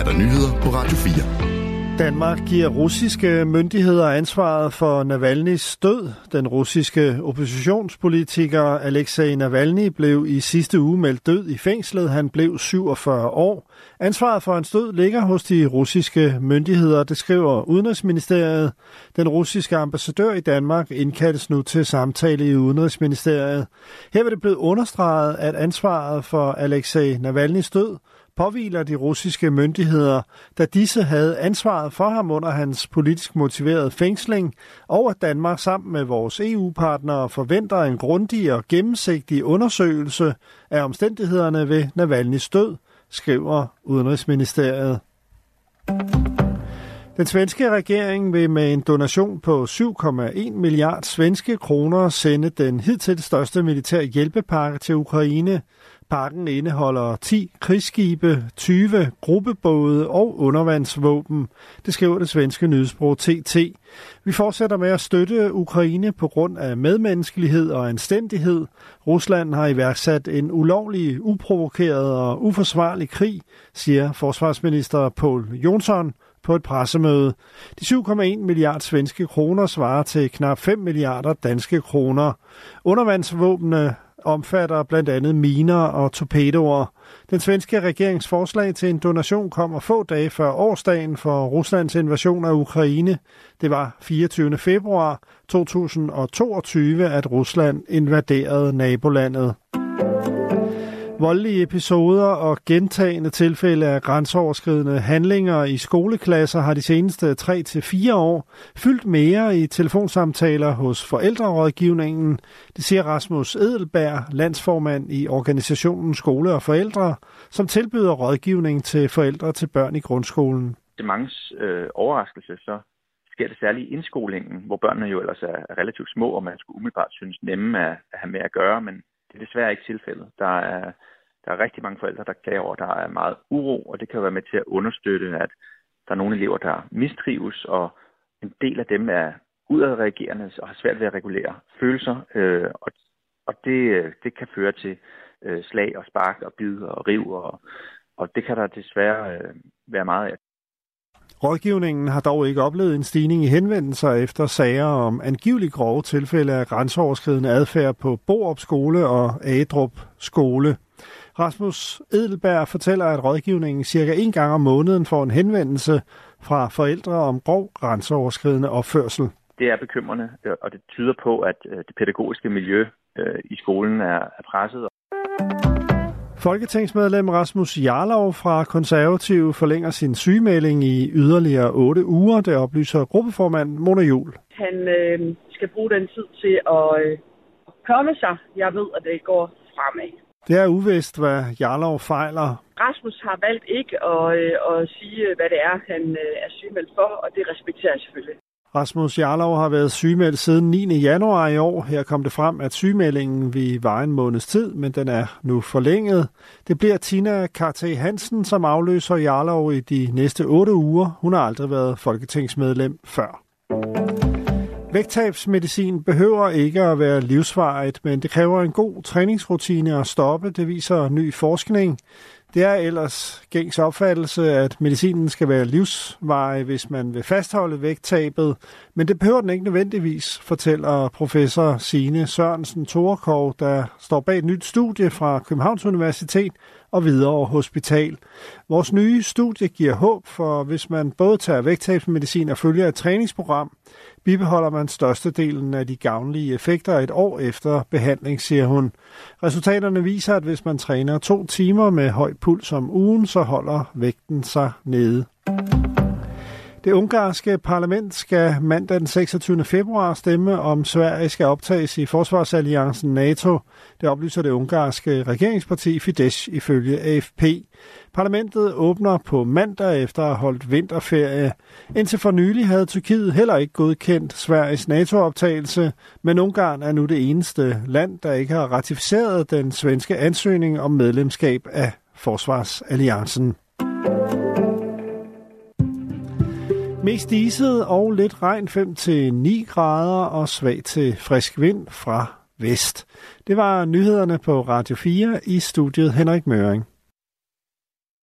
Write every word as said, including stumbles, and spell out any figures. er der nyheder på Radio fire. Danmark giver russiske myndigheder ansvaret for Navalnys død. Den russiske oppositionspolitiker Alexei Navalny blev i sidste uge meldt død i fængslet. Han blev syvogfyrre år. Ansvaret for hans død ligger hos de russiske myndigheder, det skriver Udenrigsministeriet. Den russiske ambassadør i Danmark indkaldes nu til samtale i Udenrigsministeriet. Her vil det blevet understreget, at ansvaret for Alexei Navalnys død påhviler de russiske myndigheder, da disse havde ansvaret for ham under hans politisk motiverede fængsling, og at Danmark sammen med vores E U-partnere forventer en grundig og gennemsigtig undersøgelse af omstændighederne ved Navalnys død, skriver Udenrigsministeriet. Den svenske regering vil med en donation på syv komma en milliard svenske kroner sende den hidtil største militær hjælpepakke til Ukraine. Pakken indeholder ti krigsskibe, tyve gruppebåde og undervandsvåben, det skriver det svenske nyhedsbureau T T. Vi fortsætter med at støtte Ukraine på grund af medmenneskelighed og anstændighed. Rusland har iværksat en ulovlig, uprovokeret og uforsvarlig krig, siger forsvarsminister Poul Jonsson på et pressemøde. De syv komma en milliard svenske kroner svarer til knap fem milliarder danske kroner. Undervandsvåbnene omfatter blandt andet miner og torpedoer. Den svenske regerings forslag til en donation kommer få dage før årsdagen for Ruslands invasion af Ukraine. Det var fireogtyvende februar to tusind og toogtyve, at Rusland invaderede nabolandet. Voldelige episoder og gentagende tilfælde af grænseoverskridende handlinger i skoleklasser har de seneste tre til fire år fyldt mere i telefonsamtaler hos forældrerådgivningen. Det siger Rasmus Edelberg, landsformand i Organisationen Skole og Forældre, som tilbyder rådgivning til forældre til børn i grundskolen. Til manges øh, overraskelse så sker det særligt i indskolingen, hvor børnene jo ellers er relativt små, og man skulle umiddelbart synes nemme at, at have med at gøre, men det er desværre ikke tilfældet. Der er, der er rigtig mange forældre, der klager over, at der er meget uro, og det kan være med til at understøtte, at der er nogle elever, der mistrives, og en del af dem er udadreagerende og har svært ved at regulere følelser, øh, og, og det, det kan føre til øh, slag og spark og bid og riv, og, og det kan der desværre øh, være meget af. Rådgivningen har dog ikke oplevet en stigning i henvendelser efter sager om angiveligt grove tilfælde af grænseoverskridende adfærd på Borup Skole og Ædrup Skole. Rasmus Edelberg fortæller, at rådgivningen cirka en gang om måneden får en henvendelse fra forældre om grov grænseoverskridende opførsel. Det er bekymrende, og det tyder på, at det pædagogiske miljø i skolen er presset. Folketingsmedlem Rasmus Jarlov fra Konservative forlænger sin sygemelding i yderligere otte uger, det oplyser gruppeformand Mona Hjul. Han øh, skal bruge den tid til at øh, komme sig. Jeg ved, at det går fremad. Det er uvist, hvad Jarlov fejler. Rasmus har valgt ikke at, øh, at sige, hvad det er, han øh, er sygemeldt for, og det respekterer jeg selvfølgelig. Rasmus Jarlov har været sygemeldt siden niende januar i år. Her kom det frem, at sygemeldingen ville vare en måneds tid, men den er nu forlænget. Det bliver Tina Kartheg Hansen, som afløser Jarlov i de næste otte uger. Hun har aldrig været folketingsmedlem før. Vægttabsmedicin behøver ikke at være livsvarigt, men det kræver en god træningsrutine at stoppe, det viser ny forskning. Det er ellers gængs opfattelse, at medicinen skal være livsvarig, hvis man vil fastholde vægttabet, men det behøver den ikke nødvendigvis, fortæller professor Signe Sørensen-Torekov, der står bag et nyt studie fra Københavns Universitet og Hvidovre Hospital. Vores nye studie giver håb, for hvis man både tager vægttabsmedicin og følger et træningsprogram, bibeholder man størstedelen af de gavnlige effekter et år efter behandling, siger hun. Resultaterne viser, at hvis man træner to timer med høj puls om ugen, så holder vægten sig nede. Det ungarske parlament skal mandag den seksogtyvende februar stemme om Sverige skal optages i forsvarsalliancen NATO. Det oplyser det ungarske regeringsparti Fidesz ifølge A F P. Parlamentet åbner på mandag efter at have holdt vinterferie. Indtil for nylig havde Tyrkiet heller ikke godkendt Sveriges NATO-optagelse, men Ungarn er nu det eneste land, der ikke har ratificeret den svenske ansøgning om medlemskab af forsvarsalliancen. Mest diset og lidt regn fem til ni grader og svag til frisk vind fra vest. Det var nyhederne på Radio fire i studiet Henrik Møring.